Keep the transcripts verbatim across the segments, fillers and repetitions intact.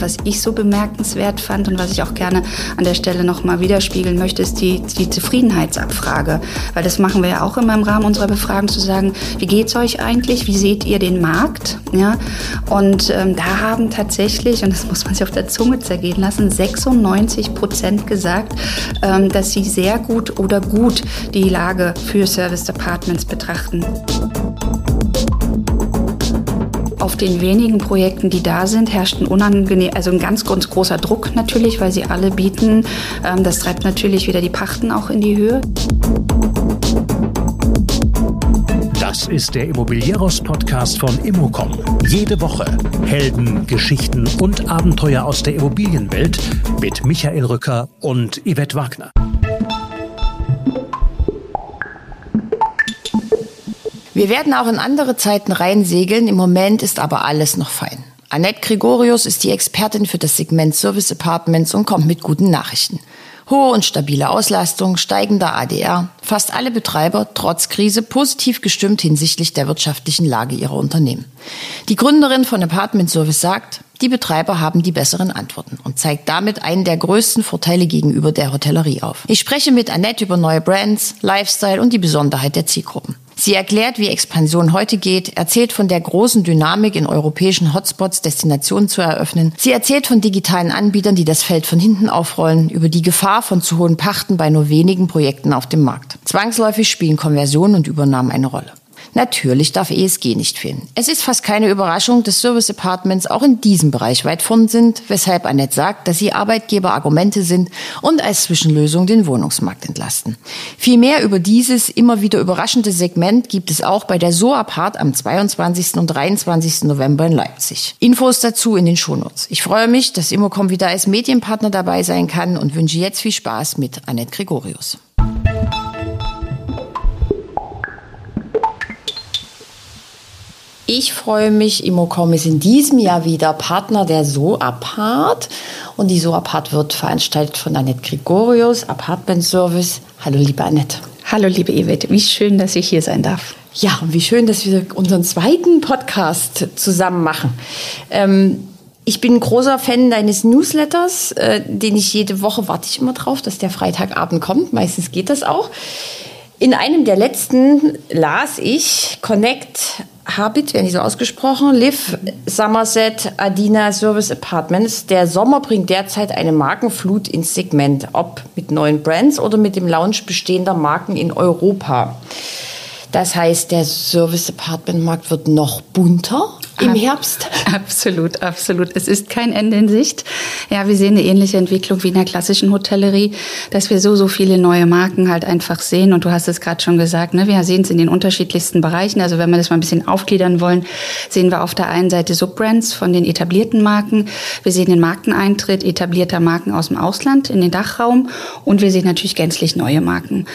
Was ich so bemerkenswert fand und was ich auch gerne an der Stelle nochmal widerspiegeln möchte, ist die, die Zufriedenheitsabfrage. Weil das machen wir ja auch immer im Rahmen unserer Befragung, zu sagen, wie geht's euch eigentlich, wie seht ihr den Markt? Ja? Und ähm, da haben tatsächlich, und das muss man sich auf der Zunge zergehen lassen, sechsundneunzig Prozent gesagt, ähm, dass sie sehr gut oder gut die Lage für Serviced Apartments betrachten. Auf den wenigen Projekten, die da sind, herrscht ein unangenehm, also ein ganz, ganz großer Druck natürlich, weil sie alle bieten. Das treibt natürlich wieder die Pachten auch in die Höhe. Das ist der Immobilieros-Podcast von Immo Punkt com. Jede Woche Helden, Geschichten und Abenteuer aus der Immobilienwelt mit Michael Rücker und Yvette Wagner. Wir werden auch in andere Zeiten reinsegeln, im Moment ist aber alles noch fein. Anett Gregorius ist die Expertin für das Segment Serviced Apartments und kommt mit guten Nachrichten. Hohe und stabile Auslastung, steigender A D R, fast alle Betreiber, trotz Krise, positiv gestimmt hinsichtlich der wirtschaftlichen Lage ihrer Unternehmen. Die Gründerin von Apartment Service sagt, die Betreiber haben die besseren Antworten und zeigt damit einen der größten Vorteile gegenüber der Hotellerie auf. Ich spreche mit Anett über neue Brands, Lifestyle und die Besonderheit der Zielgruppen. Sie erklärt, wie Expansion heute geht, erzählt von der großen Dynamik, in europäischen Hotspots Destinationen zu eröffnen. Sie erzählt von digitalen Anbietern, die das Feld von hinten aufrollen, über die Gefahr von zu hohen Pachten bei nur wenigen Projekten auf dem Markt. Zwangsläufig spielen Konversionen und Übernahmen eine Rolle. Natürlich darf E S G nicht fehlen. Es ist fast keine Überraschung, dass Serviced Apartments auch in diesem Bereich weit vorn sind, weshalb Anett sagt, dass sie Arbeitgeberargumente sind und als Zwischenlösung den Wohnungsmarkt entlasten. Viel mehr über dieses immer wieder überraschende Segment gibt es auch bei der SO!APART am zweiundzwanzigsten und dreiundzwanzigsten November in Leipzig. Infos dazu in den Shownotes. Ich freue mich, dass Immo Punkt com wieder als Medienpartner dabei sein kann und wünsche jetzt viel Spaß mit Anett Gregorius. Ich freue mich, Immo Punkt com ist in diesem Jahr wieder Partner der SO!APART und die SO!APART wird veranstaltet von Anett Gregorius, Apartment Service. Hallo liebe Anett. Hallo liebe Yvette, wie schön, dass ich hier sein darf. Ja, und wie schön, dass wir unseren zweiten Podcast zusammen machen. Ähm, ich bin ein großer Fan deines Newsletters, äh, den ich jede Woche, warte ich immer drauf, dass der Freitagabend kommt, meistens geht das auch. In einem der letzten las ich connect Habitat, werden die so ausgesprochen, Liv, Somerset, Adina, Serviced Apartments. Der Sommer bringt derzeit eine Markenflut ins Segment, ob mit neuen Brands oder mit dem Launch bestehender Marken in Europa. Das heißt, der Serviced Apartment Markt wird noch bunter im Herbst? Absolut, absolut. Es ist kein Ende in Sicht. Ja, wir sehen eine ähnliche Entwicklung wie in der klassischen Hotellerie, dass wir so, so viele neue Marken halt einfach sehen. Und du hast es gerade schon gesagt, ne? Wir sehen es in den unterschiedlichsten Bereichen. Also wenn wir das mal ein bisschen aufgliedern wollen, sehen wir auf der einen Seite Subbrands von den etablierten Marken. Wir sehen den Markeneintritt etablierter Marken aus dem Ausland in den Dachraum. Und wir sehen natürlich gänzlich neue Marken.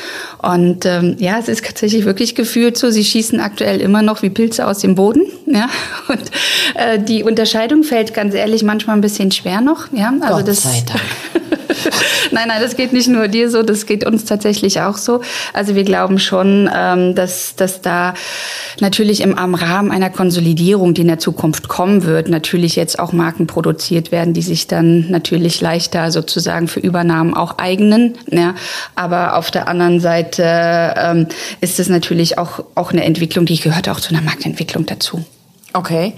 Und ähm, ja, es ist tatsächlich wirklich gefühlt so, sie schießen aktuell immer noch wie Pilze aus dem Boden, ja. Und äh, die Unterscheidung fällt ganz ehrlich manchmal ein bisschen schwer noch. Ja? Also Gott das, sei Dank. Nein, nein, das geht nicht nur dir so, das geht uns tatsächlich auch so. Also wir glauben schon, ähm, dass, dass da natürlich im, im Rahmen einer Konsolidierung, die in der Zukunft kommen wird, natürlich jetzt auch Marken produziert werden, die sich dann natürlich leichter sozusagen für Übernahmen auch eignen. Ja? Aber auf der anderen Seite ähm, ist es natürlich auch, auch eine Entwicklung, die gehört auch zu einer Marktentwicklung dazu. Okay,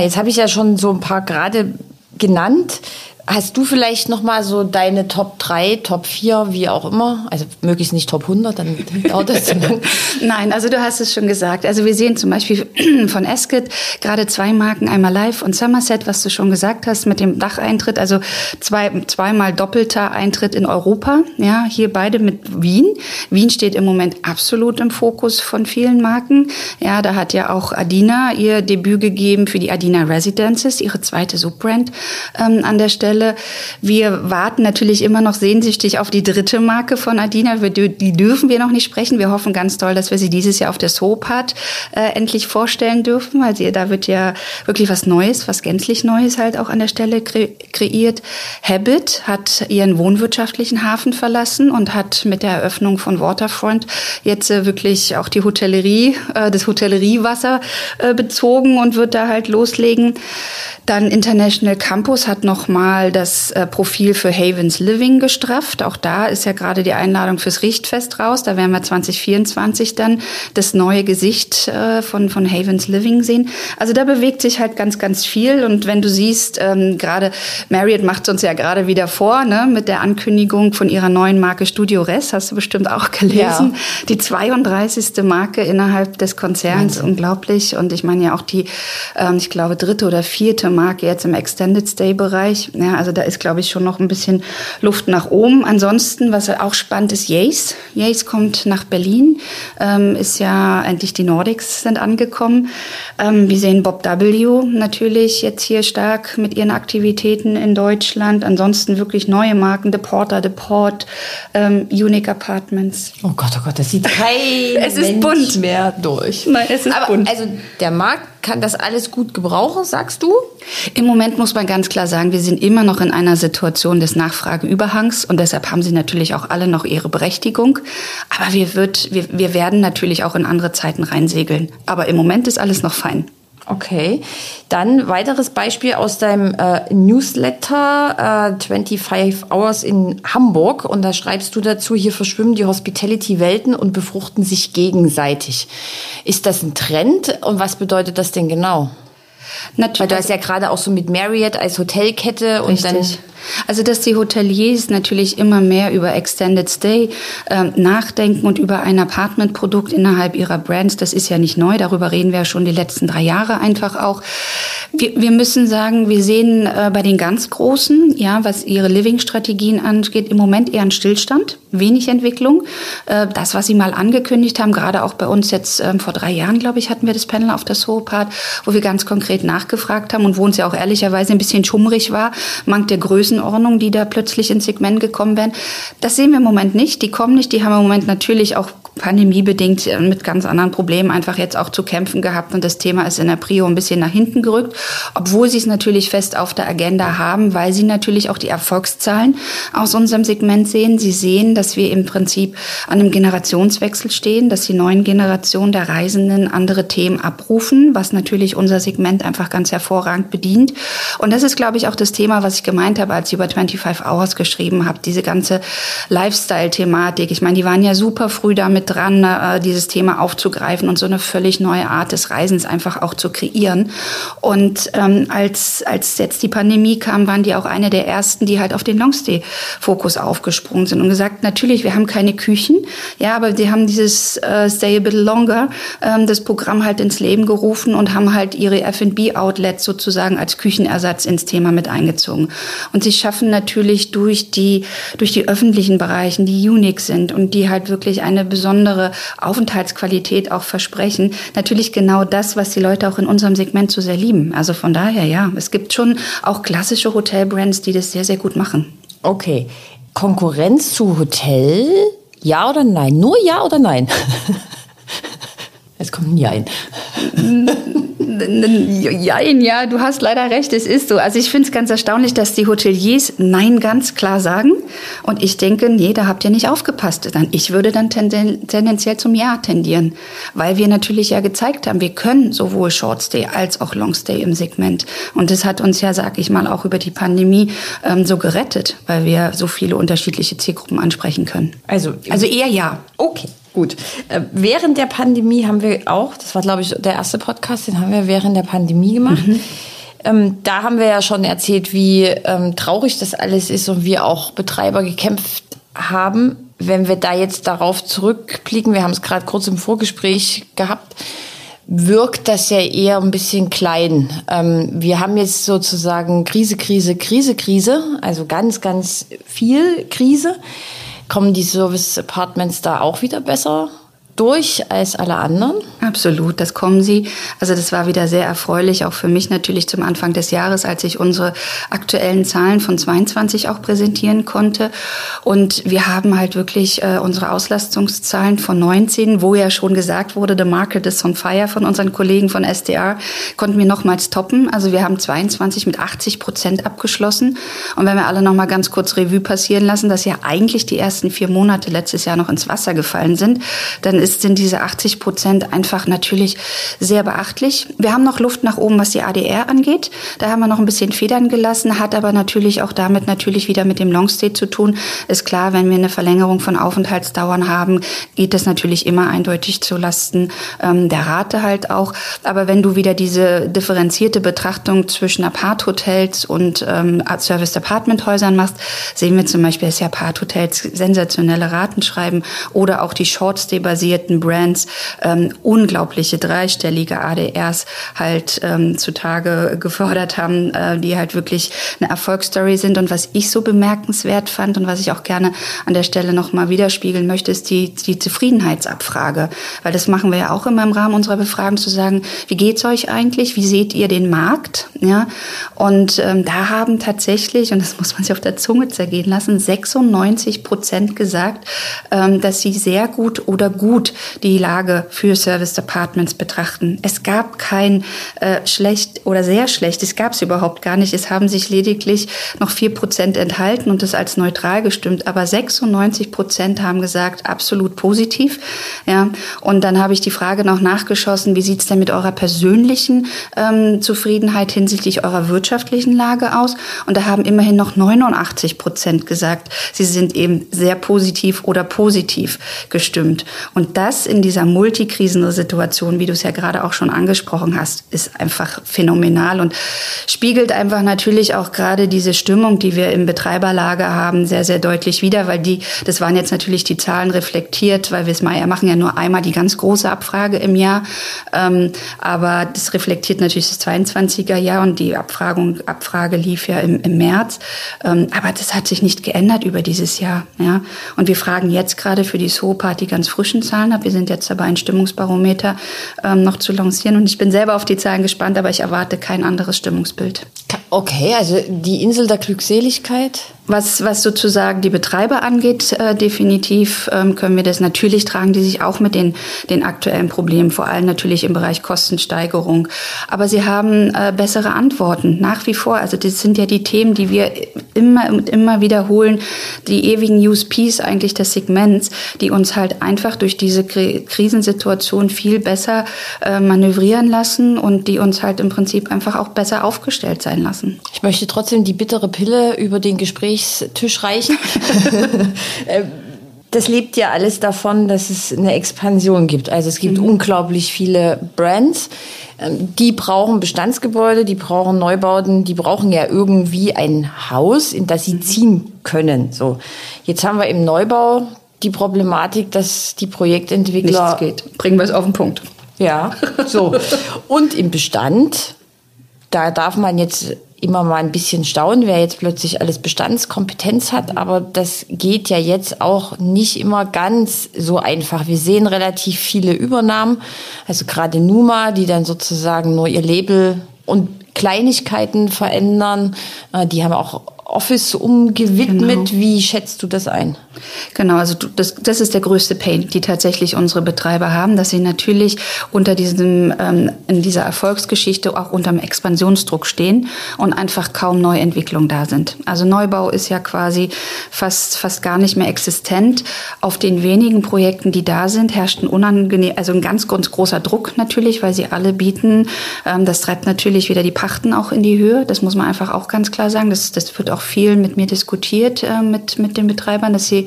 jetzt habe ich ja schon so ein paar gerade genannt. Hast du vielleicht nochmal so deine Top drei, Top vier, wie auch immer? Also möglichst nicht Top hundert, dann dauert das zu lang. Nein, also du hast es schon gesagt. Also wir sehen zum Beispiel von Esket gerade zwei Marken, einmal Live und Somerset, was du schon gesagt hast mit dem Dacheintritt. Also zwei, zweimal doppelter Eintritt in Europa. Ja, hier beide mit Wien. Wien steht im Moment absolut im Fokus von vielen Marken. Ja, da hat ja auch Adina ihr Debüt gegeben für die Adina Residences, ihre zweite Subbrand ähm, an der Stelle. Stelle. Wir warten natürlich immer noch sehnsüchtig auf die dritte Marke von Adina. Die dürfen wir noch nicht sprechen. Wir hoffen ganz doll, dass wir sie dieses Jahr auf der S O!APART äh, endlich vorstellen dürfen, weil sie, da wird ja wirklich was Neues, was gänzlich Neues halt auch an der Stelle kre- kreiert. Habyt hat ihren wohnwirtschaftlichen Hafen verlassen und hat mit der Eröffnung von Waterfront jetzt äh, wirklich auch die Hotellerie, äh, das Hotelleriewasser äh, bezogen und wird da halt loslegen. Dann International Campus hat nochmal das äh, Profil für Havens Living gestrafft. Auch da ist ja gerade die Einladung fürs Richtfest raus. Da werden wir zwanzig vierundzwanzig dann das neue Gesicht äh, von, von Havens Living sehen. Also da bewegt sich halt ganz, ganz viel. Und wenn du siehst, ähm, gerade Marriott macht es uns ja gerade wieder vor, ne, mit der Ankündigung von ihrer neuen Marke StudioRes, hast du bestimmt auch gelesen. Ja. Die zweiunddreißigste Marke innerhalb des Konzerns, also unglaublich. Und ich meine ja auch die, ähm, ich glaube, dritte oder vierte Marke jetzt im Extended Stay Bereich. Ja, also da ist, glaube ich, schon noch ein bisschen Luft nach oben. Ansonsten, was auch spannend ist, Jace. Jace kommt nach Berlin, ähm, ist ja endlich die Nordics sind angekommen. Ähm, wir sehen Bob W. natürlich jetzt hier stark mit ihren Aktivitäten in Deutschland. Ansonsten wirklich neue Marken, The Porter, The Port, ähm, Unique Apartments. Oh Gott, oh Gott, das sieht kein es ist Mensch bunt. Mehr durch. Nein, es ist Aber, bunt. Also der Markt kann das alles gut gebrauchen, sagst du? Im Moment muss man ganz klar sagen, wir sind immer noch in einer Situation des Nachfrageüberhangs und deshalb haben sie natürlich auch alle noch ihre Berechtigung. Aber wir, wird, wir, wir werden natürlich auch in andere Zeiten reinsegeln. Aber im Moment ist alles noch fein. Okay, dann weiteres Beispiel aus deinem äh, Newsletter äh, twenty-five Hours in Hamburg und da schreibst du dazu, hier verschwimmen die Hospitality-Welten und befruchten sich gegenseitig. Ist das ein Trend und was bedeutet das denn genau? Natürlich. Weil du hast ja gerade auch so mit Marriott als Hotelkette und Richtig. Dann... Also, dass die Hoteliers natürlich immer mehr über Extended Stay äh, nachdenken und über ein Apartment-Produkt innerhalb ihrer Brands, das ist ja nicht neu, darüber reden wir ja schon die letzten drei Jahre einfach auch. Wir, wir müssen sagen, wir sehen äh, bei den ganz Großen, ja, was ihre Living-Strategien angeht, im Moment eher einen Stillstand, wenig Entwicklung. Äh, das, was sie mal angekündigt haben, gerade auch bei uns jetzt äh, vor drei Jahren, glaube ich, hatten wir das Panel auf der S O!APART, wo wir ganz konkret nachgefragt haben und wo uns ja auch ehrlicherweise ein bisschen schummrig war, mank der Größe Größenordnung, die da plötzlich ins Segment gekommen wären. Das sehen wir im Moment nicht. Die kommen nicht. Die haben im Moment natürlich auch pandemiebedingt mit ganz anderen Problemen einfach jetzt auch zu kämpfen gehabt. Und das Thema ist in der Prio ein bisschen nach hinten gerückt, obwohl sie es natürlich fest auf der Agenda haben, weil sie natürlich auch die Erfolgszahlen aus unserem Segment sehen. Sie sehen, dass wir im Prinzip an einem Generationswechsel stehen, dass die neuen Generationen der Reisenden andere Themen abrufen, was natürlich unser Segment einfach ganz hervorragend bedient. Und das ist, glaube ich, auch das Thema, was ich gemeint habe, als ich über twenty-five Hours geschrieben habe, diese ganze Lifestyle-Thematik. Ich meine, die waren ja super früh damit dran, äh, dieses Thema aufzugreifen und so eine völlig neue Art des Reisens einfach auch zu kreieren. Und ähm, als als jetzt die Pandemie kam, waren die auch eine der ersten, die halt auf den Longstay-Fokus aufgesprungen sind und gesagt, natürlich, wir haben keine Küchen, ja, aber die haben dieses äh, Stay a bit longer, ähm, das Programm halt ins Leben gerufen und haben halt ihre F and B Outlets sozusagen als Küchenersatz ins Thema mit eingezogen. Und sie schaffen natürlich durch die durch die öffentlichen Bereichen, die unique sind und die halt wirklich eine besondere besondere Aufenthaltsqualität auch versprechen. Natürlich genau das, was die Leute auch in unserem Segment so sehr lieben. Also von daher, ja, es gibt schon auch klassische Hotelbrands, die das sehr, sehr gut machen. Okay, Konkurrenz zu Hotel, ja oder nein? Nur ja oder nein? Es kommt ein Jein. Jein, ja, du hast leider recht, es ist so. Also ich finde es ganz erstaunlich, dass die Hoteliers Nein ganz klar sagen. Und ich denke, nee, da habt ihr nicht aufgepasst. Ich würde dann tenden, tendenziell zum Ja tendieren, weil wir natürlich ja gezeigt haben, wir können sowohl Shortstay als auch Longstay im Segment. Und das hat uns ja, sag ich mal, auch über die Pandemie ähm, so gerettet, weil wir so viele unterschiedliche Zielgruppen ansprechen können. Also, also eher Ja. Okay. Gut, während der Pandemie haben wir auch, das war glaube ich der erste Podcast, den haben wir während der Pandemie gemacht. Mhm. Ähm, da haben wir ja schon erzählt, wie ähm, traurig das alles ist und wie auch Betreiber gekämpft haben. Wenn wir da jetzt darauf zurückblicken, wir haben es gerade kurz im Vorgespräch gehabt, wirkt das ja eher ein bisschen klein. Ähm, wir haben jetzt sozusagen Krise, Krise, Krise, Krise, also ganz, ganz viel Krise. Kommen die Serviced Apartments da auch wieder besser durch als alle anderen? Absolut, das kommen sie. Also das war wieder sehr erfreulich, auch für mich natürlich zum Anfang des Jahres, als ich unsere aktuellen Zahlen von zweiundzwanzig auch präsentieren konnte. Und wir haben halt wirklich äh, unsere Auslastungszahlen von neunzehn, wo ja schon gesagt wurde, the market is on fire von unseren Kollegen von S D R, konnten wir nochmals toppen. Also wir haben zweiundzwanzig mit achtzig Prozent abgeschlossen. Und wenn wir alle nochmal ganz kurz Revue passieren lassen, dass ja eigentlich die ersten vier Monate letztes Jahr noch ins Wasser gefallen sind, dann ist sind diese achtzig Prozent einfach natürlich sehr beachtlich. Wir haben noch Luft nach oben, was die A D R angeht. Da haben wir noch ein bisschen Federn gelassen, hat aber natürlich auch damit natürlich wieder mit dem Longstay zu tun. Ist klar, wenn wir eine Verlängerung von Aufenthaltsdauern haben, geht das natürlich immer eindeutig zu Lasten ähm, der Rate halt auch. Aber wenn du wieder diese differenzierte Betrachtung zwischen Apart-Hotels und ähm, Serviced Apartment-Häusern machst, sehen wir zum Beispiel, dass ja Apart-Hotels sensationelle Raten schreiben oder auch die Short-Stay-basierten Brands ähm, unglaubliche dreistellige A D Rs halt ähm, zutage gefördert haben, äh, die halt wirklich eine Erfolgsstory sind. Und was ich so bemerkenswert fand und was ich auch gerne an der Stelle nochmal widerspiegeln möchte, ist die, die Zufriedenheitsabfrage. Weil das machen wir ja auch immer im Rahmen unserer Befragung, zu sagen, wie geht's euch eigentlich? Wie seht ihr den Markt? Ja? Und ähm, da haben tatsächlich, und das muss man sich auf der Zunge zergehen lassen, sechsundneunzig Prozent gesagt, ähm, dass sie sehr gut oder gut die Lage für Serviced Apartments betrachten. Es gab kein äh, schlecht oder sehr schlecht, es gab es überhaupt gar nicht. Es haben sich lediglich noch vier Prozent enthalten und das als neutral gestimmt. Aber sechsundneunzig Prozent haben gesagt, absolut positiv. Ja. Und dann habe ich die Frage noch nachgeschossen, wie sieht es denn mit eurer persönlichen ähm, Zufriedenheit hinsichtlich eurer wirtschaftlichen Lage aus? Und da haben immerhin noch neunundachtzig Prozent gesagt, sie sind eben sehr positiv oder positiv gestimmt. Und das in dieser Multikrisensituation, wie du es ja gerade auch schon angesprochen hast, ist einfach phänomenal und spiegelt einfach natürlich auch gerade diese Stimmung, die wir im Betreiberlager haben, sehr, sehr deutlich wider, weil die, das waren jetzt natürlich die Zahlen reflektiert, weil wir es mal, ja, machen ja nur einmal die ganz große Abfrage im Jahr, ähm, aber das reflektiert natürlich das zweiundzwanziger Jahr und die Abfragung, Abfrage lief ja im, im März, ähm, aber das hat sich nicht geändert über dieses Jahr, ja, und wir fragen jetzt gerade für die S O!APART die ganz frischen Zahlen. Wir sind jetzt dabei, ein Stimmungsbarometer ähm, noch zu lancieren. Und ich bin selber auf die Zahlen gespannt, aber ich erwarte kein anderes Stimmungsbild. Okay, also die Insel der Glückseligkeit? Was, was sozusagen die Betreiber angeht, äh, definitiv ähm, können wir das natürlich tragen, die sich auch mit den, den aktuellen Problemen, vor allem natürlich im Bereich Kostensteigerung. Aber sie haben äh, bessere Antworten, nach wie vor. Also das sind ja die Themen, die wir immer und immer wiederholen, die ewigen U S Ps eigentlich des Segments, die uns halt einfach durch diese Krisensituation viel besser äh, manövrieren lassen und die uns halt im Prinzip einfach auch besser aufgestellt sein lassen. Ich möchte trotzdem die bittere Pille über den Gespräch Tisch reichen. Das lebt ja alles davon, dass es eine Expansion gibt. Also es gibt mhm. unglaublich viele Brands. Die brauchen Bestandsgebäude, die brauchen Neubauten, die brauchen ja irgendwie ein Haus, in das sie mhm. ziehen können. So, jetzt haben wir im Neubau die Problematik, dass die Projektentwickler... Nichts geht. Bringen wir es auf den Punkt. Ja, so. Und im Bestand, da darf man jetzt... immer mal ein bisschen staunen, wer jetzt plötzlich alles Bestandskompetenz hat, aber das geht ja jetzt auch nicht immer ganz so einfach. Wir sehen relativ viele Übernahmen, also gerade Numa, die dann sozusagen nur ihr Label und Kleinigkeiten verändern, die haben auch Office umgewidmet. Genau. Wie schätzt du das ein? Genau, also das, das ist der größte Pain, die tatsächlich unsere Betreiber haben, dass sie natürlich unter diesem, ähm, in dieser Erfolgsgeschichte auch unter dem Expansionsdruck stehen und einfach kaum Neuentwicklungen da sind. Also Neubau ist ja quasi fast, fast gar nicht mehr existent. Auf den wenigen Projekten, die da sind, herrscht ein unangenehm, also ein ganz, ganz großer Druck natürlich, weil sie alle bieten. Ähm, das treibt natürlich wieder die Pachten auch in die Höhe. Das muss man einfach auch ganz klar sagen. Das, das wird auch viel mit mir diskutiert, äh, mit, mit den Betreibern, dass sie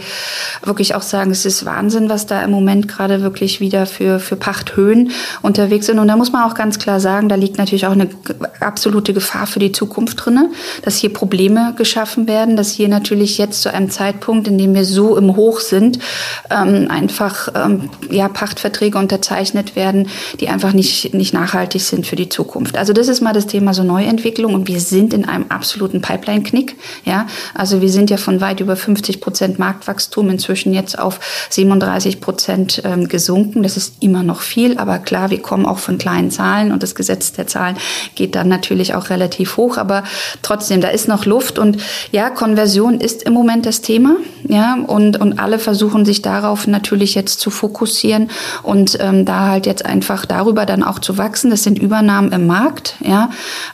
wirklich auch sagen, es ist Wahnsinn, was da im Moment gerade wirklich wieder für, für Pachthöhen unterwegs sind. Und da muss man auch ganz klar sagen, da liegt natürlich auch eine absolute Gefahr für die Zukunft drin, dass hier Probleme geschaffen werden, dass hier natürlich jetzt zu einem Zeitpunkt, in dem wir so im Hoch sind, ähm, einfach ähm, ja, Pachtverträge unterzeichnet werden, die einfach nicht, nicht nachhaltig sind für die Zukunft. Also das ist mal das Thema so Neuentwicklung und wir sind in einem absoluten Pipeline-Knick. Ja, also wir sind ja von weit über fünfzig Prozent Marktwachstum inzwischen jetzt auf siebenunddreißig Prozent gesunken. Das ist immer noch viel, aber klar, wir kommen auch von kleinen Zahlen und das Gesetz der Zahlen geht dann natürlich auch relativ hoch, aber trotzdem, da ist noch Luft und ja, Konversion ist im Moment das Thema, ja, und, und alle versuchen sich darauf natürlich jetzt zu fokussieren und ähm, da halt jetzt einfach darüber dann auch zu wachsen. Das sind Übernahmen im Markt, ja,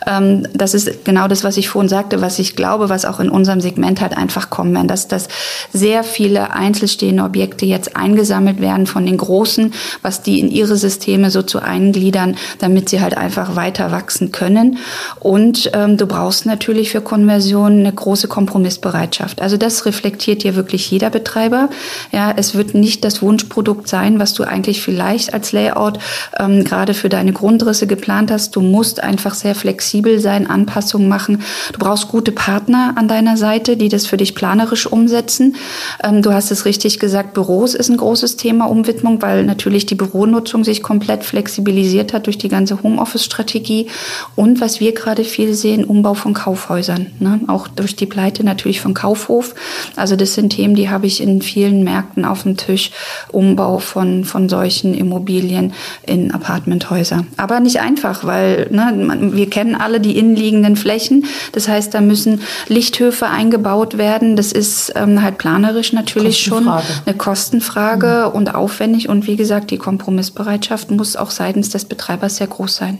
ähm, das ist genau das, was ich vorhin sagte, was ich glaube, was auch in unserem Segment halt einfach kommen wird, dass, dass sehr viele einzelstehende Objekte jetzt eingesammelt werden von den Großen, was die in ihre Systeme so zu eingliedern, damit sie halt einfach weiter wachsen können. Und ähm, du brauchst natürlich für Konversionen eine große Kompromissbereitschaft. Also das reflektiert hier wirklich jeder Betreiber. Ja, es wird nicht das Wunschprodukt sein, was du eigentlich vielleicht als Layout ähm, gerade für deine Grundrisse geplant hast. Du musst einfach sehr flexibel sein, Anpassungen machen. Du brauchst gute Partner an deiner Seite, die das für dich planerisch umsetzen. Ähm, du hast es richtig gesagt, Büros ist ein großes Thema, Umwidmung, weil natürlich die Büronutzung sich komplett flexibilisiert hat durch die ganze Homeoffice-Strategie. Und was wir gerade viel sehen, Umbau von Kaufhäusern, ne? Auch durch die Pleite natürlich von Kaufhof. Also das sind Themen, die habe ich in vielen Märkten auf dem Tisch. Umbau von, von solchen Immobilien in Apartmenthäuser. Aber nicht einfach, weil ne, wir kennen alle die innenliegenden Flächen. Das heißt, da müssen Lichthöfe eingebaut werden. Das ist ähm, halt planerisch natürlich schon eine Kostenfrage mhm. und aufwendig. Und wie gesagt, die Kompromissbereitschaft muss auch seitens des Betreibers sehr groß sein.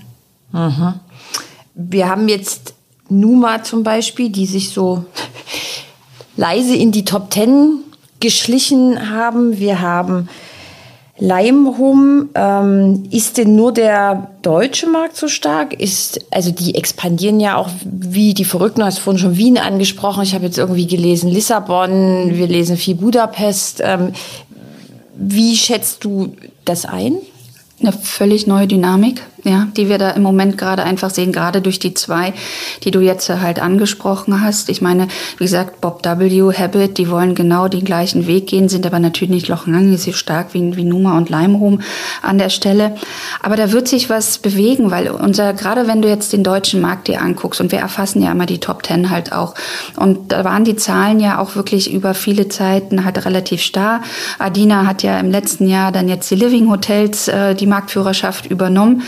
Mhm. Wir haben jetzt Numa zum Beispiel, die sich so leise in die Top Ten geschlichen haben. Wir haben Limehome. Ähm, ist denn nur der deutsche Markt so stark? Ist, also die expandieren ja auch wie die Verrückten. Du hast vorhin schon Wien angesprochen. Ich habe jetzt irgendwie gelesen Lissabon. Wir lesen viel Budapest. Ähm, wie schätzt du das ein? Eine völlig neue Dynamik, ja, die wir da im Moment gerade einfach sehen, gerade durch die zwei, die du jetzt halt angesprochen hast. Ich meine, wie gesagt, Bob W., Habyt, die wollen genau den gleichen Weg gehen, sind aber natürlich nicht lochenlang, nicht so stark wie, wie Numa und Limehome an der Stelle. Aber da wird sich was bewegen, weil unser, gerade wenn du jetzt den deutschen Markt dir anguckst, und wir erfassen ja immer die Top Ten halt auch, und da waren die Zahlen ja auch wirklich über viele Zeiten halt relativ starr. Adina hat ja im letzten Jahr dann jetzt die Living Hotels, die die Marktführerschaft übernommen.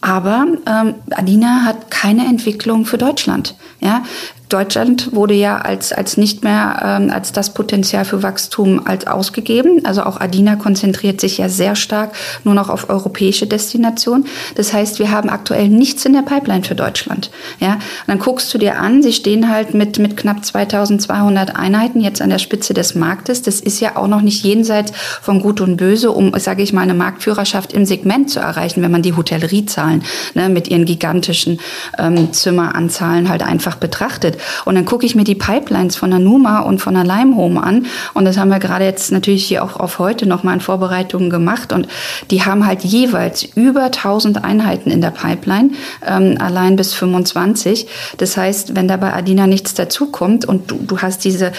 Aber ähm, Adina hat keine Entwicklung für Deutschland. Ja? Deutschland wurde ja als, als nicht mehr ähm, als das Potenzial für Wachstum als ausgegeben. Also auch Adina konzentriert sich ja sehr stark nur noch auf europäische Destinationen. Das heißt, wir haben aktuell nichts in der Pipeline für Deutschland. Ja? Und dann guckst du dir an, sie stehen halt mit, mit knapp zweitausendzweihundert Einheiten jetzt an der Spitze des Marktes. Das ist ja auch noch nicht jenseits von Gut und Böse, um, sage ich mal, eine Marktführerschaft im Segment zu erreichen, wenn man die Hotelleriezahlen ne, mit ihren gigantischen ähm, Zimmeranzahlen halt einfach betrachtet. Und dann gucke ich mir die Pipelines von der Numa und von der Limehome an. Und das haben wir gerade jetzt natürlich hier auch auf heute nochmal in Vorbereitungen gemacht. Und die haben halt jeweils über tausend Einheiten in der Pipeline, ähm, allein bis fünfundzwanzig. Das heißt, wenn da bei Adina nichts dazukommt und du, du hast diese,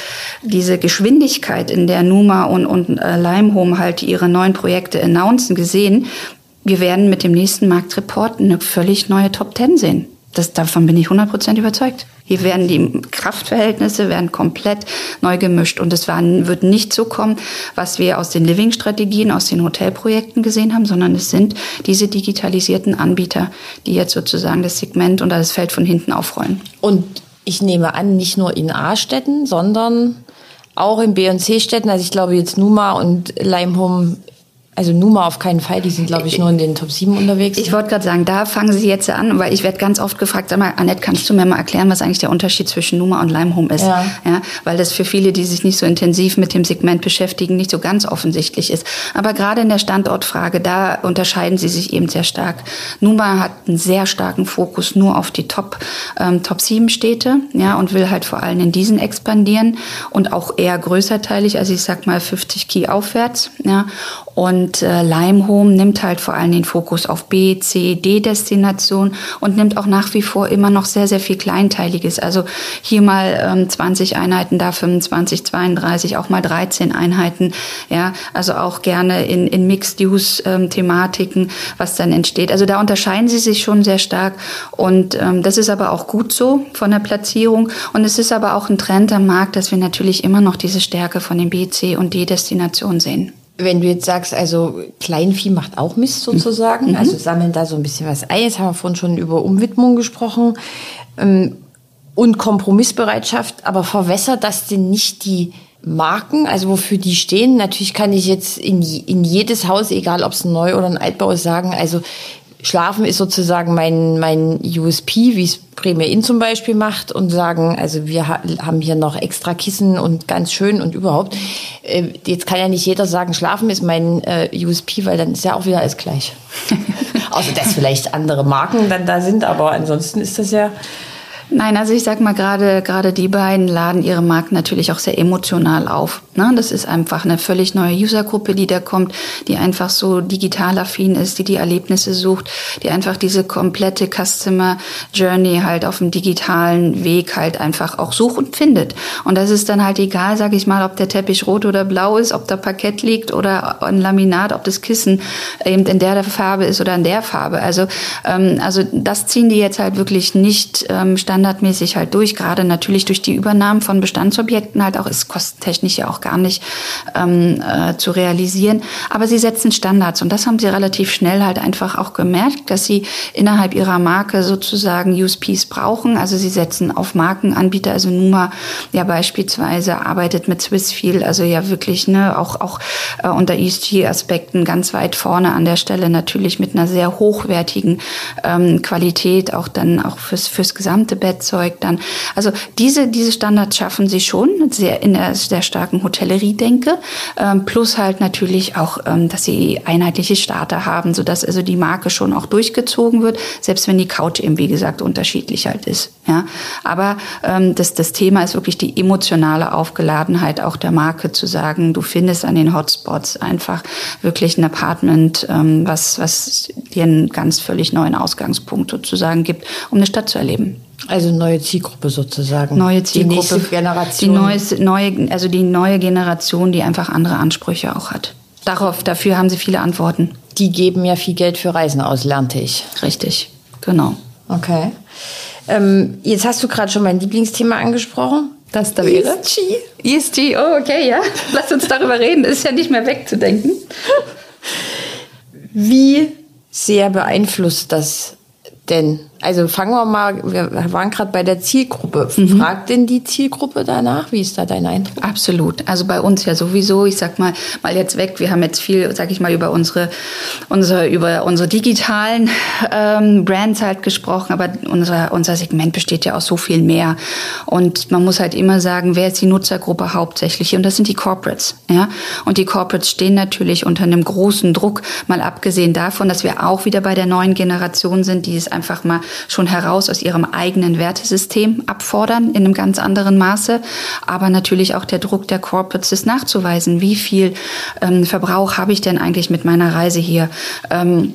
diese Geschwindigkeit, in der Numa und, und äh, Limehome halt ihre neuen Projekte announcen gesehen, wir werden mit dem nächsten Marktreport eine völlig neue Top Ten sehen. Das, davon bin ich hundert Prozent überzeugt. Hier werden die Kraftverhältnisse werden komplett neu gemischt. Und es wird nicht so kommen, was wir aus den Living-Strategien, aus den Hotelprojekten gesehen haben, sondern es sind diese digitalisierten Anbieter, die jetzt sozusagen das Segment und das Feld von hinten aufrollen. Und ich nehme an, nicht nur in A-Städten, sondern auch in B- und C-Städten. Also ich glaube jetzt Numa und Limehome. Also Numa auf keinen Fall, die sind, glaube ich, nur in den Top sieben unterwegs. Ich wollte gerade sagen, da fangen Sie jetzt an, weil ich werde ganz oft gefragt, sag mal, Anett, kannst du mir mal erklären, was eigentlich der Unterschied zwischen Numa und Limehome ist? Ja. Ja, weil das für viele, die sich nicht so intensiv mit dem Segment beschäftigen, nicht so ganz offensichtlich ist. Aber gerade in der Standortfrage, da unterscheiden sie sich eben sehr stark. Numa hat einen sehr starken Fokus nur auf die Top, ähm, Top sieben Städte, ja, und will halt vor allem in diesen expandieren und auch eher größerteilig, also ich sag mal fünfzig Key aufwärts, ja, und Und äh, Limehome nimmt halt vor allem den Fokus auf B, C, D-Destinationen und nimmt auch nach wie vor immer noch sehr, sehr viel Kleinteiliges. Also hier mal ähm, zwanzig Einheiten, da fünfundzwanzig, zweiunddreißig, auch mal dreizehn Einheiten. Ja, also auch gerne in, in Mixed-Use-Thematiken, ähm, was dann entsteht. Also da unterscheiden sie sich schon sehr stark. Und ähm, das ist aber auch gut so von der Platzierung. Und es ist aber auch ein Trend am Markt, dass wir natürlich immer noch diese Stärke von den B, C und D-Destinationen sehen. Wenn du jetzt sagst, also Kleinvieh macht auch Mist sozusagen, mhm. also sammeln da so ein bisschen was ein, jetzt haben wir vorhin schon über Umwidmung gesprochen ähm, und Kompromissbereitschaft, aber verwässert das denn nicht die Marken, also wofür die stehen? Natürlich kann ich jetzt in, in jedes Haus, egal ob es ein Neu- oder ein Altbau ist, sagen, also Schlafen ist sozusagen mein, mein U S P, wie es Premier Inn zum Beispiel macht, und sagen, also wir ha- haben hier noch extra Kissen und ganz schön und überhaupt. Äh, jetzt kann ja nicht jeder sagen, Schlafen ist mein äh, U S P, weil dann ist ja auch wieder alles gleich. Außer dass vielleicht andere Marken dann da sind, aber ansonsten ist das ja... Nein, also ich sag mal, gerade gerade die beiden laden ihre Marken natürlich auch sehr emotional auf. Ne? Das ist einfach eine völlig neue Usergruppe, die da kommt, die einfach so digital affin ist, die die Erlebnisse sucht, die einfach diese komplette Customer Journey halt auf dem digitalen Weg halt einfach auch sucht und findet. Und das ist dann halt egal, sag ich mal, ob der Teppich rot oder blau ist, ob da Parkett liegt oder ein Laminat, ob das Kissen eben in der Farbe ist oder in der Farbe. Also ähm, also das ziehen die jetzt halt wirklich nicht ähm, standardmäßig halt durch, gerade natürlich durch die Übernahmen von Bestandsobjekten halt auch, ist kostentechnisch ja auch gar nicht ähm, äh, zu realisieren, aber sie setzen Standards und das haben sie relativ schnell halt einfach auch gemerkt, dass sie innerhalb ihrer Marke sozusagen U S Ps brauchen, also sie setzen auf Markenanbieter, also Numa ja beispielsweise arbeitet mit Swissfeel, also ja wirklich ne auch, auch äh, unter E S G-Aspekten ganz weit vorne an der Stelle, natürlich mit einer sehr hochwertigen ähm, Qualität, auch dann auch fürs, fürs gesamte Bettzeug dann. Also diese, diese Standards schaffen sie schon, sehr in der sehr starken Hotellerie-Denke, ähm, plus halt natürlich auch, ähm, dass sie einheitliche Starter haben, sodass also die Marke schon auch durchgezogen wird, selbst wenn die Couch eben, wie gesagt, unterschiedlich halt ist. Ja? Aber ähm, das, das Thema ist wirklich die emotionale Aufgeladenheit auch der Marke, zu sagen, du findest an den Hotspots einfach wirklich ein Apartment, ähm, was, was dir einen ganz völlig neuen Ausgangspunkt sozusagen gibt, um eine Stadt zu erleben. Also neue Zielgruppe sozusagen. Neue Zielgruppe. Die nächste Generation. Die neues, neue, also die neue Generation, die einfach andere Ansprüche auch hat. Darauf, dafür haben sie viele Antworten. Die geben ja viel Geld für Reisen aus, lernte ich. Richtig, genau. Okay. Ähm, jetzt hast du gerade schon mein Lieblingsthema angesprochen. Das da wäre. E S G. E S G, oh okay, ja. Lass uns darüber reden, das ist ja nicht mehr wegzudenken. Wie sehr beeinflusst das denn? Also fangen wir mal, wir waren gerade bei der Zielgruppe. Mhm. Fragt denn die Zielgruppe danach? Wie ist da dein Eindruck? Absolut. Also bei uns ja sowieso, ich sag mal, mal jetzt weg, wir haben jetzt viel, sag ich mal, über unsere, unsere, über unsere digitalen ähm, Brands halt gesprochen, aber unser, unser Segment besteht ja aus so viel mehr. Und man muss halt immer sagen, wer ist die Nutzergruppe hauptsächlich? Und das sind die Corporates. Ja? Und die Corporates stehen natürlich unter einem großen Druck, mal abgesehen davon, dass wir auch wieder bei der neuen Generation sind, die es einfach mal schon heraus aus ihrem eigenen Wertesystem abfordern in einem ganz anderen Maße. Aber natürlich auch der Druck der Corporates ist nachzuweisen, wie viel ähm, Verbrauch habe ich denn eigentlich mit meiner Reise hier ähm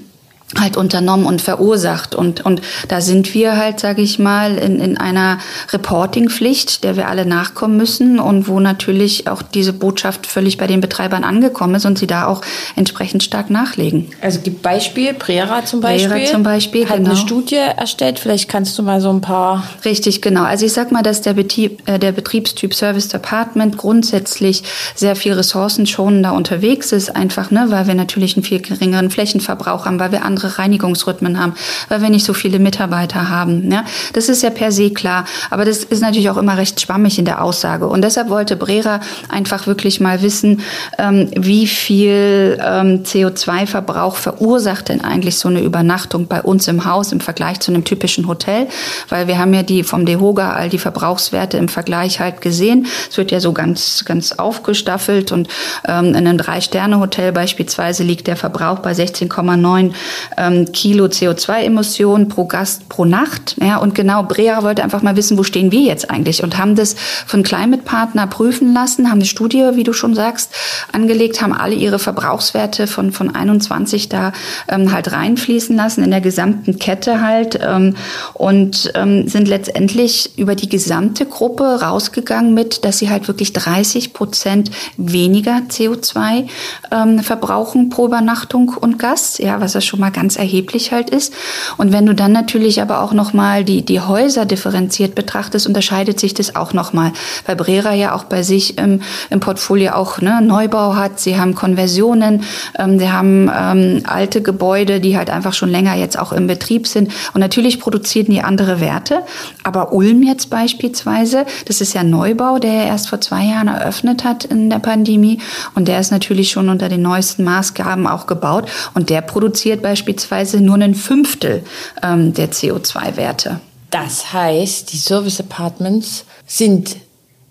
halt unternommen und verursacht. Und und da sind wir halt, sage ich mal, in in einer Reporting-Pflicht, der wir alle nachkommen müssen und wo natürlich auch diese Botschaft völlig bei den Betreibern angekommen ist und sie da auch entsprechend stark nachlegen. Also gibt Beispiel, Brera zum Beispiel. Brera zum Beispiel, hat genau. Eine Studie erstellt, vielleicht kannst du mal so ein paar... Richtig, genau. Also ich sag mal, dass der, Betrieb, äh, der Betriebstyp Serviced Apartment grundsätzlich sehr viel ressourcenschonender unterwegs ist, einfach, ne, weil wir natürlich einen viel geringeren Flächenverbrauch haben, weil wir andere Reinigungsrhythmen haben, weil wir nicht so viele Mitarbeiter haben. Ja, das ist ja per se klar, aber das ist natürlich auch immer recht schwammig in der Aussage. Und deshalb wollte Brera einfach wirklich mal wissen, ähm, wie viel ähm, C O zwei Verbrauch verursacht denn eigentlich so eine Übernachtung bei uns im Haus im Vergleich zu einem typischen Hotel, weil wir haben ja die vom DEHOGA all die Verbrauchswerte im Vergleich halt gesehen. Es wird ja so ganz ganz aufgestaffelt und ähm, in einem Drei-Sterne-Hotel beispielsweise liegt der Verbrauch bei sechzehn Komma neun ähm, Kilo C O zwei Emissionen pro Gast pro Nacht. Ja, und genau, Brera wollte einfach mal wissen, wo stehen wir jetzt eigentlich? Und haben das von Climate Partner prüfen lassen, haben eine Studie, wie du schon sagst, angelegt, haben alle ihre Verbrauchswerte von, von einundzwanzig da ähm, halt reinfließen lassen, in der gesamten Kette halt, ähm, und ähm, sind letztendlich über die gesamte Gruppe rausgegangen mit, dass sie halt wirklich dreißig Prozent weniger C O zwei ähm, verbrauchen pro Übernachtung und Gast, ja, was ja schon mal ganz erheblich halt ist. Und wenn du dann natürlich aber auch nochmal die, die Häuser differenziert betrachtest, unterscheidet sich das auch nochmal, weil Brera ja auch bei sich im, im Portfolio auch, ne, Neubau hat, sie haben Konversionen, ähm, sie haben ähm, alte Gebäude, die halt einfach schon länger jetzt auch im Betrieb sind. Und natürlich produzierten die andere Werte, aber Ulm jetzt beispielsweise, das ist ja Neubau, der ja erst vor zwei Jahren eröffnet hat in der Pandemie, und der ist natürlich schon unter den neuesten Maßgaben auch gebaut, und der produziert beispielsweise nur ein Fünftel ähm, der C O zwei Werte. Das heißt, die Serviced Apartments sind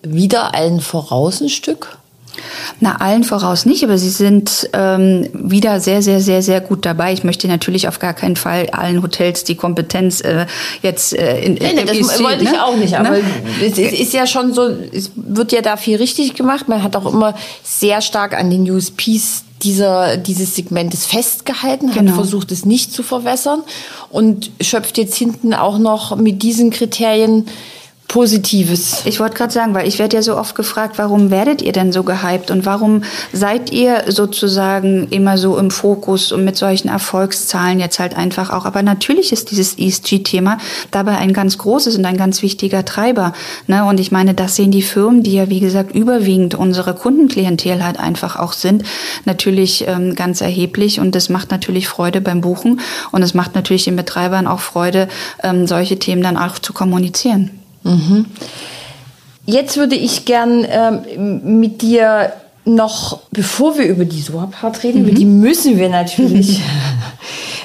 wieder allen voraus ein Stück? Na, allen voraus nicht, aber sie sind ähm, wieder sehr, sehr, sehr, sehr gut dabei. Ich möchte natürlich auf gar keinen Fall allen Hotels die Kompetenz äh, jetzt äh, in Nein, nein, das E S G, wollte ne? ich auch nicht, aber ne? es ist ja schon so, es wird ja da viel richtig gemacht. Man hat auch immer sehr stark an den U S Ps dieser, dieses Segmentes festgehalten, genau, hat versucht, es nicht zu verwässern und schöpft jetzt hinten auch noch mit diesen Kriterien Positives. Ich wollte gerade sagen, weil ich werde ja so oft gefragt, warum werdet ihr denn so gehypt und warum seid ihr sozusagen immer so im Fokus und mit solchen Erfolgszahlen jetzt halt einfach auch. Aber natürlich ist dieses E S G-Thema dabei ein ganz großes und ein ganz wichtiger Treiber. Ne? Und ich meine, das sehen die Firmen, die ja wie gesagt überwiegend unsere Kundenklientel halt einfach auch sind, natürlich ähm, ganz erheblich, und das macht natürlich Freude beim Buchen, und es macht natürlich den Betreibern auch Freude, ähm, solche Themen dann auch zu kommunizieren. Mhm. Jetzt würde ich gern ähm, mit dir noch, bevor wir über die SO!APART reden, mhm. über die müssen wir natürlich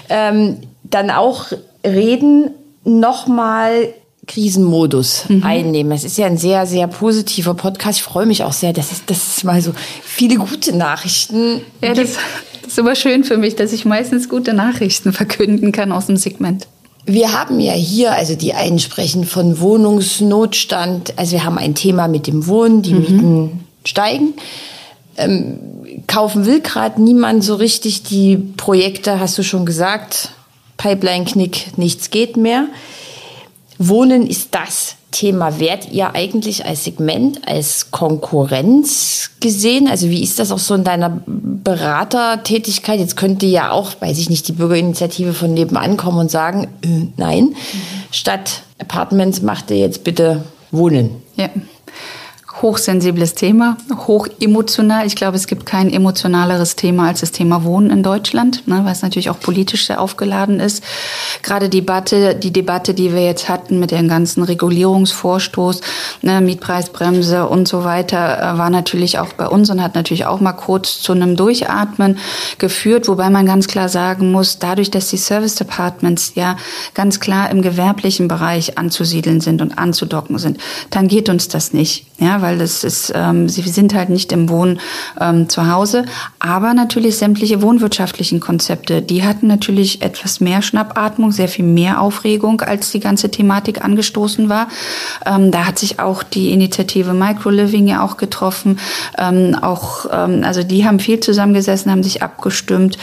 ähm, dann auch reden, nochmal Krisenmodus mhm. einnehmen. Es ist ja ein sehr, sehr positiver Podcast. Ich freue mich auch sehr, dass es, dass es mal so viele gute Nachrichten ja, gibt. Das, das ist immer schön für mich, dass ich meistens gute Nachrichten verkünden kann aus dem Segment. Wir haben ja hier, also die einen sprechen von Wohnungsnotstand, also wir haben ein Thema mit dem Wohnen, die mhm. Mieten steigen. Ähm, kaufen will gerade niemand so richtig, die Projekte, hast du schon gesagt, Pipeline-Knick, nichts geht mehr. Wohnen ist das Thema. Werdet ihr eigentlich als Segment, als Konkurrenz gesehen? Also wie ist das auch so in deiner Beratertätigkeit? Jetzt könnte ja auch, weiß ich nicht, die Bürgerinitiative von nebenan kommen und sagen, äh, nein, mhm. statt Apartments macht ihr jetzt bitte Wohnen. Ja. Hochsensibles Thema, hochemotional. Ich glaube, es gibt kein emotionaleres Thema als das Thema Wohnen in Deutschland, ne, weil es natürlich auch politisch sehr aufgeladen ist. Gerade die Debatte, die Debatte, die wir jetzt hatten mit dem ganzen Regulierungsvorstoß, ne, Mietpreisbremse und so weiter, war natürlich auch bei uns und hat natürlich auch mal kurz zu einem Durchatmen geführt, wobei man ganz klar sagen muss, dadurch, dass die Serviced Apartments ja ganz klar im gewerblichen Bereich anzusiedeln sind und anzudocken sind, tangiert uns das nicht, ja, weil das ist, ähm, sie sind halt nicht im Wohnen ähm, zu Hause. Aber natürlich sämtliche wohnwirtschaftlichen Konzepte, die hatten natürlich etwas mehr Schnappatmung, sehr viel mehr Aufregung, als die ganze Thematik angestoßen war. Ähm, da hat sich auch die Initiative Microliving ja auch getroffen. Ähm, auch, ähm, also die haben viel zusammengesessen, haben sich abgestimmt,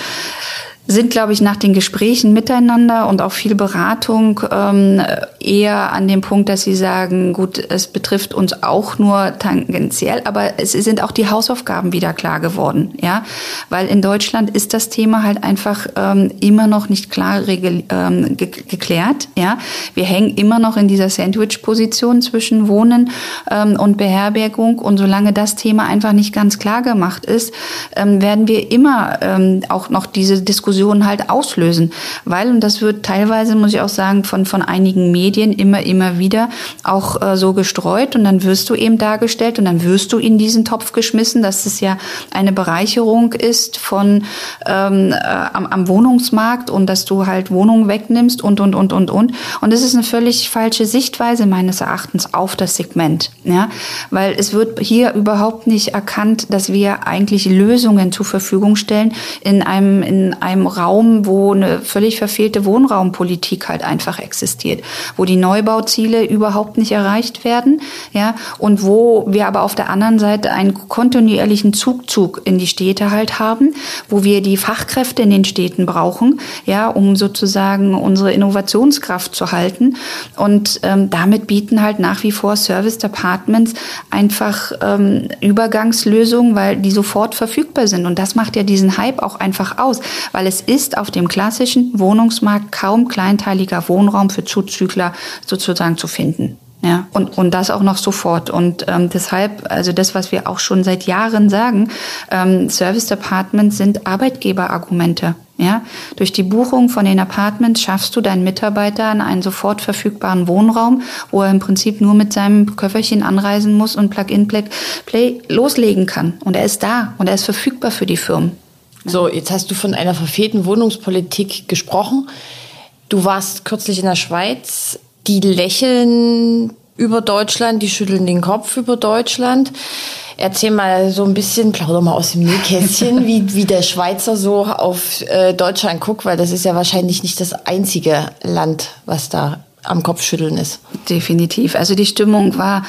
sind, glaube ich, nach den Gesprächen miteinander und auch viel Beratung ähm, eher an dem Punkt, dass sie sagen, gut, es betrifft uns auch nur tangentiell, aber es sind auch die Hausaufgaben wieder klar geworden, ja, weil in Deutschland ist das Thema halt einfach ähm, immer noch nicht klar regel, ähm, ge- geklärt, ja, wir hängen immer noch in dieser Sandwich-Position zwischen Wohnen ähm, und Beherbergung, und solange das Thema einfach nicht ganz klar gemacht ist, ähm, werden wir immer ähm, auch noch diese Diskussion halt auslösen, weil, und das wird teilweise, muss ich auch sagen, von, von einigen Medien Medien immer, immer wieder auch äh, so gestreut und dann wirst du eben dargestellt und dann wirst du in diesen Topf geschmissen, dass es ja eine Bereicherung ist von ähm, äh, am, am Wohnungsmarkt und dass du halt Wohnungen wegnimmst und, und, und, und, und. Und das ist eine völlig falsche Sichtweise meines Erachtens auf das Segment, ja, weil es wird hier überhaupt nicht erkannt, dass wir eigentlich Lösungen zur Verfügung stellen in einem, in einem Raum, wo eine völlig verfehlte Wohnraumpolitik halt einfach existiert, wo die Neubauziele überhaupt nicht erreicht werden, ja, und wo wir aber auf der anderen Seite einen kontinuierlichen Zugzug in die Städte halt haben, wo wir die Fachkräfte in den Städten brauchen, ja, um sozusagen unsere Innovationskraft zu halten und ähm, damit bieten halt nach wie vor Serviced Apartments einfach ähm, Übergangslösungen, weil die sofort verfügbar sind und das macht ja diesen Hype auch einfach aus, weil es ist auf dem klassischen Wohnungsmarkt kaum kleinteiliger Wohnraum für Zuzügler sozusagen zu finden. Ja, und, und das auch noch sofort. Und ähm, deshalb, also das, was wir auch schon seit Jahren sagen, ähm, Serviced Apartments sind Arbeitgeberargumente. Ja, durch die Buchung von den Apartments schaffst du deinen Mitarbeitern einen sofort verfügbaren Wohnraum, wo er im Prinzip nur mit seinem Köfferchen anreisen muss und Plug-in-Play loslegen kann. Und er ist da und er ist verfügbar für die Firmen. Ja. So, jetzt hast du von einer verfehlten Wohnungspolitik gesprochen. Du warst kürzlich in der Schweiz. Die lächeln über Deutschland, die schütteln den Kopf über Deutschland. Erzähl mal so ein bisschen, plauder mal aus dem Nähkästchen, wie, wie der Schweizer so auf äh, Deutschland guckt, weil das ist ja wahrscheinlich nicht das einzige Land, was da am Kopfschütteln ist. Definitiv. Also die Stimmung war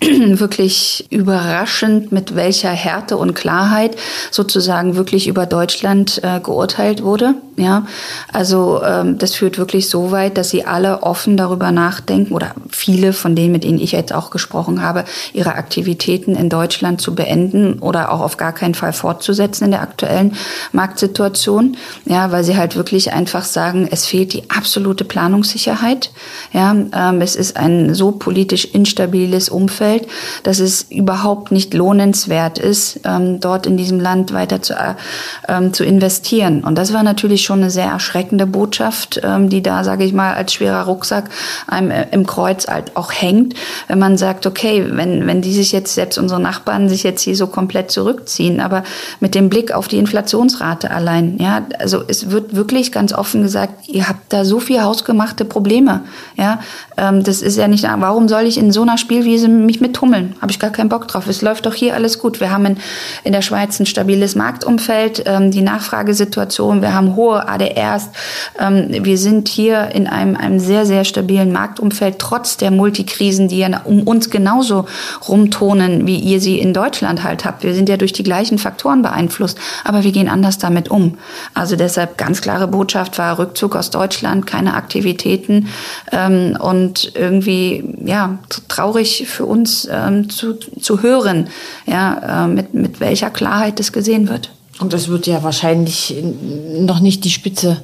wirklich überraschend, mit welcher Härte und Klarheit sozusagen wirklich über Deutschland äh, geurteilt wurde. Ja, also ähm, das führt wirklich so weit, dass sie alle offen darüber nachdenken oder viele von denen, mit denen ich jetzt auch gesprochen habe, ihre Aktivitäten in Deutschland zu beenden oder auch auf gar keinen Fall fortzusetzen in der aktuellen Marktsituation. Ja, weil sie halt wirklich einfach sagen, es fehlt die absolute Planungssicherheit. Ja, ähm, es ist ein so politisch instabiles Umfeld, dass es überhaupt nicht lohnenswert ist, ähm, dort in diesem Land weiter zu, ähm, zu investieren. Und das war natürlich schon eine sehr erschreckende Botschaft, ähm, die da, sage ich mal, als schwerer Rucksack einem im Kreuz halt auch hängt, wenn man sagt, okay, wenn, wenn die sich jetzt, selbst unsere Nachbarn sich jetzt hier so komplett zurückziehen, aber mit dem Blick auf die Inflationsrate allein, ja, also es wird wirklich ganz offen gesagt, ihr habt da so viel hausgemachte Probleme. Ja, ähm, das ist ja nicht, warum soll ich in so einer Spielwiese mich mittummeln? Habe ich gar keinen Bock drauf. Es läuft doch hier alles gut. Wir haben in, in der Schweiz ein stabiles Marktumfeld, ähm, die Nachfragesituation, wir haben hohe A D Rs. Ähm, wir sind hier in einem, einem sehr, sehr stabilen Marktumfeld, trotz der Multikrisen, die ja um uns genauso rumtonen, wie ihr sie in Deutschland halt habt. Wir sind ja durch die gleichen Faktoren beeinflusst, aber wir gehen anders damit um. Also deshalb ganz klare Botschaft war Rückzug aus Deutschland, keine Aktivitäten. Ähm, und irgendwie, ja, traurig für uns ähm, zu, zu hören, ja, äh, mit, mit welcher Klarheit das gesehen wird. Und das wird ja wahrscheinlich noch nicht die Spitze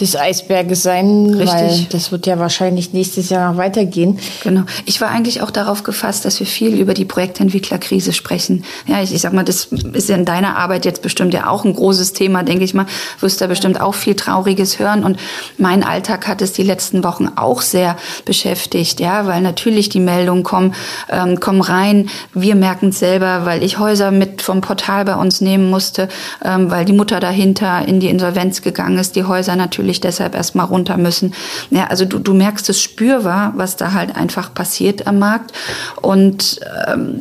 des Eisberges sein, Richtig. Weil das wird ja wahrscheinlich nächstes Jahr weitergehen. Genau. Ich war eigentlich auch darauf gefasst, dass wir viel über die Projektentwicklerkrise sprechen. Ja, ich, ich sag mal, das ist ja in deiner Arbeit jetzt bestimmt ja auch ein großes Thema, denke ich mal. Du wirst da bestimmt auch viel Trauriges hören und mein Alltag hat es die letzten Wochen auch sehr beschäftigt, ja, weil natürlich die Meldungen kommen, ähm, kommen rein. Wir merken es selber, weil ich Häuser mit vom Portal bei uns nehmen musste, ähm, weil die Mutter dahinter in die Insolvenz gegangen ist, die Häuser natürlich deshalb erstmal runter müssen. Ja, also du, du merkst es spürbar, was da halt einfach passiert am Markt. Und ähm,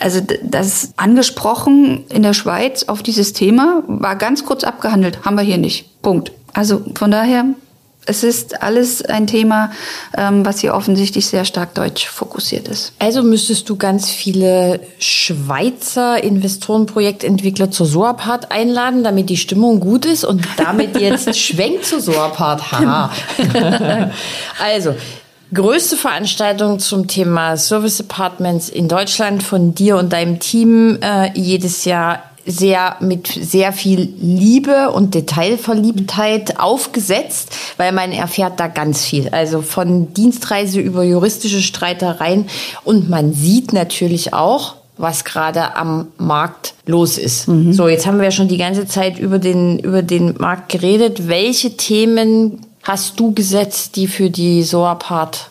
also das angesprochen in der Schweiz auf dieses Thema war ganz kurz abgehandelt, haben wir hier nicht. Punkt. Also von daher, es ist alles ein Thema, ähm, was hier offensichtlich sehr stark deutsch fokussiert ist. Also müsstest du ganz viele Schweizer Investoren, Projektentwickler zur S O!APART einladen, damit die Stimmung gut ist und damit jetzt schwenkt zur S O!APART. Haha. Also, größte Veranstaltung zum Thema Serviced Apartments in Deutschland von dir und deinem Team äh, jedes Jahr. Sehr mit sehr viel Liebe und Detailverliebtheit aufgesetzt, weil man erfährt da ganz viel. Also von Dienstreise über juristische Streitereien und man sieht natürlich auch, was gerade am Markt los ist. Mhm. So, jetzt haben wir schon die ganze Zeit über den, über den Markt geredet. Welche Themen hast du gesetzt, die für die S O!APART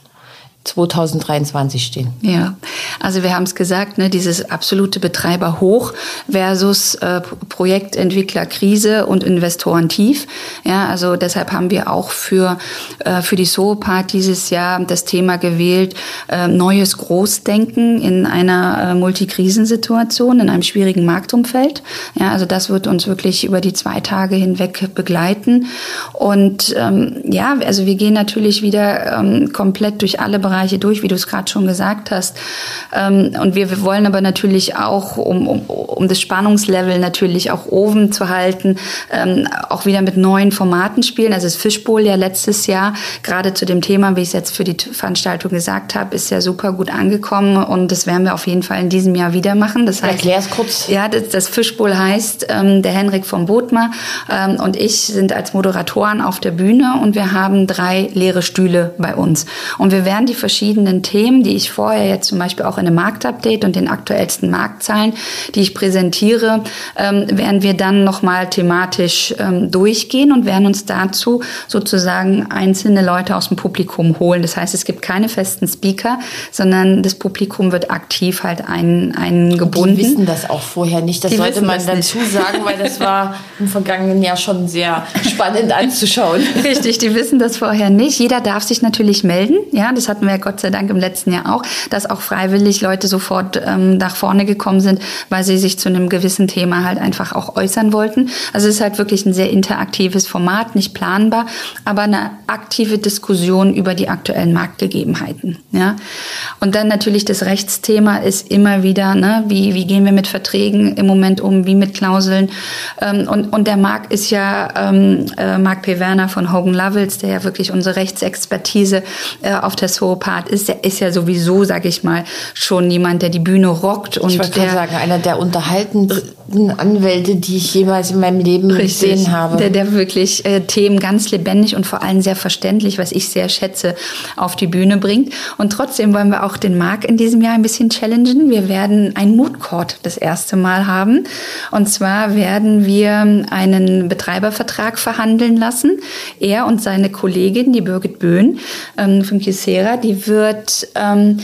zwanzig dreiundzwanzig stehen. Ja, also wir haben es gesagt, ne, dieses absolute Betreiberhoch versus äh, Projektentwicklerkrise und Investorentief. Ja, also deshalb haben wir auch für äh, für die SO!APART dieses Jahr das Thema gewählt, äh, neues Großdenken in einer äh, Multikrisensituation, in einem schwierigen Marktumfeld. Ja, also das wird uns wirklich über die zwei Tage hinweg begleiten. Und ähm, ja, also wir gehen natürlich wieder ähm, komplett durch alle Bereiche durch, wie du es gerade schon gesagt hast. Und wir, wir wollen aber natürlich auch, um, um, um das Spannungslevel natürlich auch oben zu halten, auch wieder mit neuen Formaten spielen. Also das Fishbowl ja letztes Jahr, gerade zu dem Thema, wie ich es jetzt für die Veranstaltung gesagt habe, ist ja super gut angekommen und das werden wir auf jeden Fall in diesem Jahr wieder machen. Das heißt, erklär's kurz. Ja, das, das Fishbowl heißt, der Henrik von Bodmer und ich sind als Moderatoren auf der Bühne und wir haben drei leere Stühle bei uns. Und wir werden die verschiedenen Themen, die ich vorher jetzt zum Beispiel auch in einem Marktupdate und den aktuellsten Marktzahlen, die ich präsentiere, ähm, werden wir dann nochmal thematisch ähm, durchgehen und werden uns dazu sozusagen einzelne Leute aus dem Publikum holen. Das heißt, es gibt keine festen Speaker, sondern das Publikum wird aktiv halt einen, einen gebunden. Die wissen das auch vorher nicht. Das die sollte man das dazu nicht. sagen, weil das war im vergangenen Jahr schon sehr spannend anzuschauen. Richtig, die wissen das vorher nicht. Jeder darf sich natürlich melden. Ja, das hatten wir ja Gott sei Dank im letzten Jahr auch, dass auch freiwillig Leute sofort ähm, nach vorne gekommen sind, weil sie sich zu einem gewissen Thema halt einfach auch äußern wollten. Also es ist halt wirklich ein sehr interaktives Format, nicht planbar, aber eine aktive Diskussion über die aktuellen Marktgegebenheiten. Ja? Und dann natürlich das Rechtsthema ist immer wieder, ne, wie, wie gehen wir mit Verträgen im Moment um, wie mit Klauseln. Ähm, und, und der Marc ist ja, ähm, äh, Marc P. Werner von Hogan Lovells, der ja wirklich unsere Rechtsexpertise äh, auf der SO!APART ist, der ist ja sowieso, sage ich mal, schon jemand, der die Bühne rockt. Und ich wollte gerade sagen, einer der unterhaltendsten Anwälte, die ich jemals in meinem Leben richtig, gesehen habe. Der, der wirklich äh, Themen ganz lebendig und vor allem sehr verständlich, was ich sehr schätze, auf die Bühne bringt. Und trotzdem wollen wir auch den Marc in diesem Jahr ein bisschen challengen. Wir werden einen Moot Court das erste Mal haben. Und zwar werden wir einen Betreibervertrag verhandeln lassen. Er und seine Kollegin, die Birgit Böhn ähm, vom die wird ähm,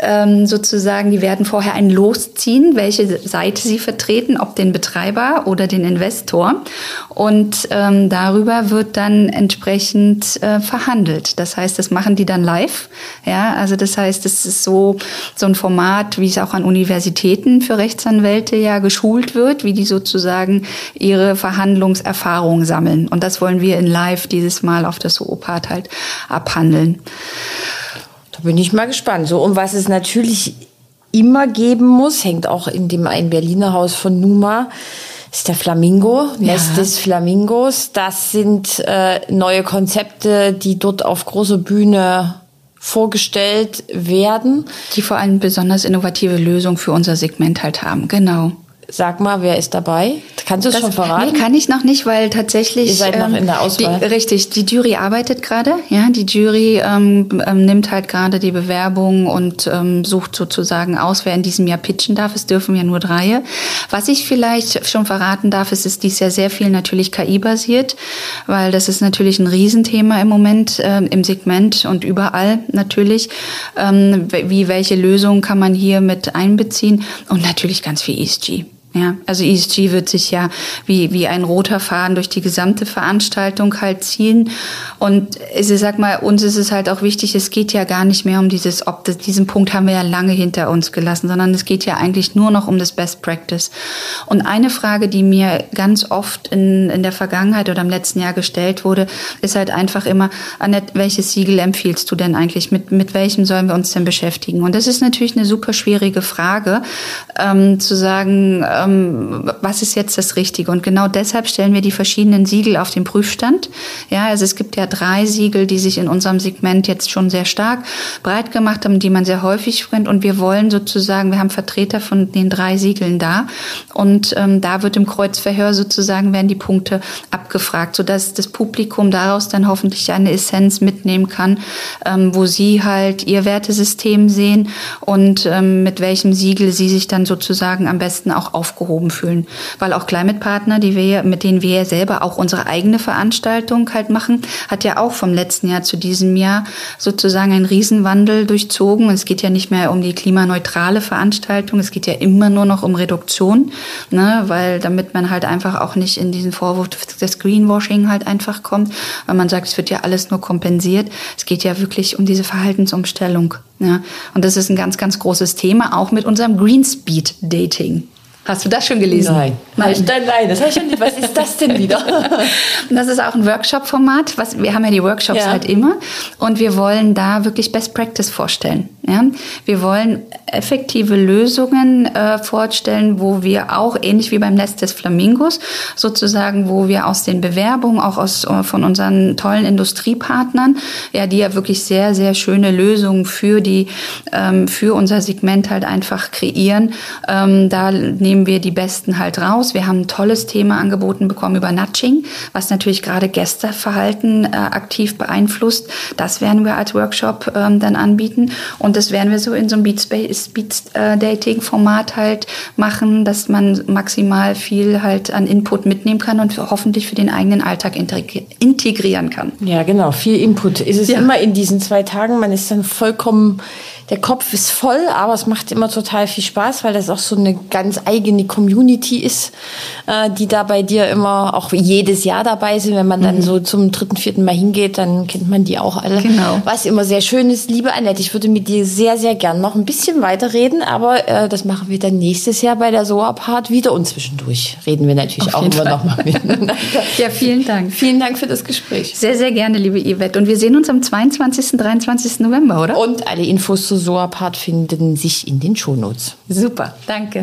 ähm, sozusagen, die werden vorher ein Los ziehen, welche Seite sie vertreten, ob den Betreiber oder den Investor. Und ähm, darüber wird dann entsprechend äh, verhandelt. Das heißt, das machen die dann live. Ja, also das heißt, es ist so, so ein Format, wie es auch an Universitäten für Rechtsanwälte ja geschult wird, wie die sozusagen ihre Verhandlungserfahrung sammeln. Und das wollen wir in live dieses Mal auf der SO!APART halt abhandeln. Da bin ich mal gespannt. So, um was es natürlich immer geben muss, hängt auch in dem einen Berliner Haus von Numa, ist der Flamingo, ja. Nest des Flamingos. Das sind äh, neue Konzepte, die dort auf großer Bühne vorgestellt werden. Die vor allem besonders innovative Lösungen für unser Segment halt haben, genau. Sag mal, wer ist dabei? Kannst du es schon verraten? Nee, kann ich noch nicht, weil tatsächlich... Ihr seid ähm, noch in der Auswahl. Die, richtig, die Jury arbeitet gerade. Ja, die Jury ähm, nimmt halt gerade die Bewerbung und ähm, sucht sozusagen aus, wer in diesem Jahr pitchen darf. Es dürfen ja nur drei. Was ich vielleicht schon verraten darf, ist, ist dies Jahr sehr viel natürlich K I-basiert, weil das ist natürlich ein Riesenthema im Moment äh, im Segment und überall natürlich. Ähm, wie welche Lösungen kann man hier mit einbeziehen? Und natürlich ganz viel E S G. Ja, also E S G wird sich ja wie wie ein roter Faden durch die gesamte Veranstaltung halt ziehen und ich sag mal, uns ist es halt auch wichtig, es geht ja gar nicht mehr um dieses, ob das, diesen Punkt haben wir ja lange hinter uns gelassen, sondern es geht ja eigentlich nur noch um das Best Practice. Und eine Frage, die mir ganz oft in in der Vergangenheit oder im letzten Jahr gestellt wurde, ist halt einfach immer, Anett, welches Siegel empfiehlst du denn eigentlich? Mit mit welchem sollen wir uns denn beschäftigen? Und das ist natürlich eine super schwierige Frage, ähm, zu sagen, was ist jetzt das Richtige? Und genau deshalb stellen wir die verschiedenen Siegel auf den Prüfstand. Ja, also es gibt ja drei Siegel, die sich in unserem Segment jetzt schon sehr stark breit gemacht haben, die man sehr häufig findet. Und wir wollen sozusagen, wir haben Vertreter von den drei Siegeln da. Und ähm, da wird im Kreuzverhör sozusagen, werden die Punkte abgefragt, sodass das Publikum daraus dann hoffentlich eine Essenz mitnehmen kann, ähm, wo sie halt ihr Wertesystem sehen und ähm, mit welchem Siegel sie sich dann sozusagen am besten auch aufnehmen. aufgehoben fühlen. Weil auch Climate Partner, die wir, mit denen wir selber auch unsere eigene Veranstaltung halt machen, hat ja auch vom letzten Jahr zu diesem Jahr sozusagen einen Riesenwandel durchzogen. Und es geht ja nicht mehr um die klimaneutrale Veranstaltung, es geht ja immer nur noch um Reduktion, ne? Weil damit man halt einfach auch nicht in diesen Vorwurf des Greenwashing halt einfach kommt, weil man sagt, es wird ja alles nur kompensiert. Es geht ja wirklich um diese Verhaltensumstellung. Ja, und das ist ein ganz, ganz großes Thema, auch mit unserem Greenspeed-Dating. Hast du das schon gelesen? Nein. Nein, nein, nein, das habe ich schon nicht. Was ist das denn wieder? Das ist auch ein Workshop-Format. Was, wir haben ja die Workshops ja. halt immer. Und wir wollen da wirklich Best Practice vorstellen. Ja? Wir wollen effektive Lösungen äh, vorstellen, wo wir auch, ähnlich wie beim Netz des Flamingos, sozusagen, wo wir aus den Bewerbungen, auch aus von unseren tollen Industriepartnern, ja, die ja wirklich sehr, sehr schöne Lösungen für, die, ähm, für unser Segment halt einfach kreieren. Ähm, da nehmen wir die Besten halt raus. Wir haben ein tolles Thema angeboten bekommen über Nudging, was natürlich gerade Gästeverhalten äh, aktiv beeinflusst. Das werden wir als Workshop ähm, dann anbieten. Und das werden wir so in so einem Speed-Dating-Format halt machen, dass man maximal viel halt an Input mitnehmen kann und für, hoffentlich für den eigenen Alltag integri- integrieren kann. Ja, genau. Viel Input. Es ist ja. immer in diesen zwei Tagen, man ist dann vollkommen, der Kopf ist voll, aber es macht immer total viel Spaß, weil das auch so eine ganz eigene Community ist, die da bei dir immer auch jedes Jahr dabei sind. Wenn man dann mhm. so zum dritten, vierten Mal hingeht, dann kennt man die auch alle. Genau. Was immer sehr schön ist. Liebe Anett, ich würde mit dir sehr, sehr gern noch ein bisschen weiterreden, aber äh, das machen wir dann nächstes Jahr bei der S O!APART wieder und zwischendurch reden wir natürlich auch immer noch mal miteinander. Ja, vielen Dank. Vielen Dank für das Gespräch. Sehr, sehr gerne, liebe Yvette. Und wir sehen uns am zweiundzwanzigsten, dreiundzwanzigsten November, oder? Und alle Infos zu S O!APART finden sich in den Shownotes. Super, danke.